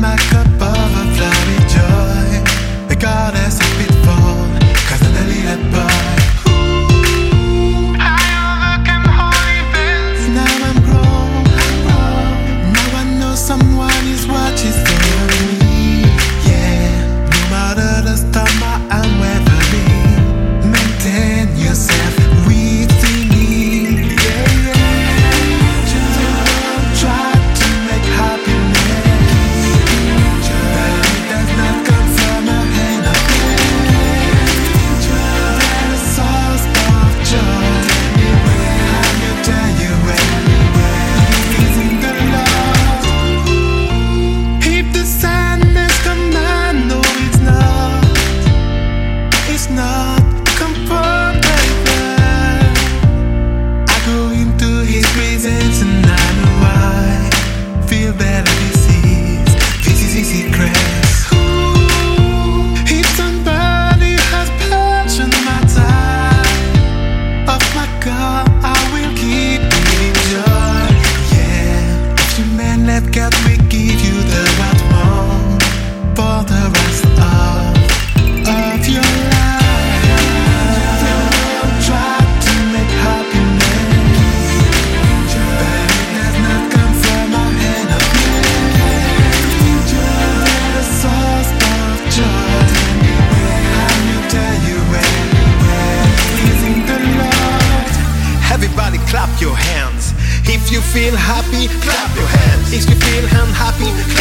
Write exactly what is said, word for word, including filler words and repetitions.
my cup of a flurry joy, the goddess of pitfall, cause I'm the little boy. I overcame all events. Now I'm grown, I'm grown. Now I know someone is watching over me. Yeah, no matter the storm I'm weathering, maintain yourself. God, we give you the right one for the rest of, of your life. Don't try to make happiness, but it does not come from our hand of men. You're the source of joy. I'm gonna tell you anywhere, pleasing the Lord. Everybody clap your hands. If you feel happy, clap your hands. If you feel unhappy, clap your hands.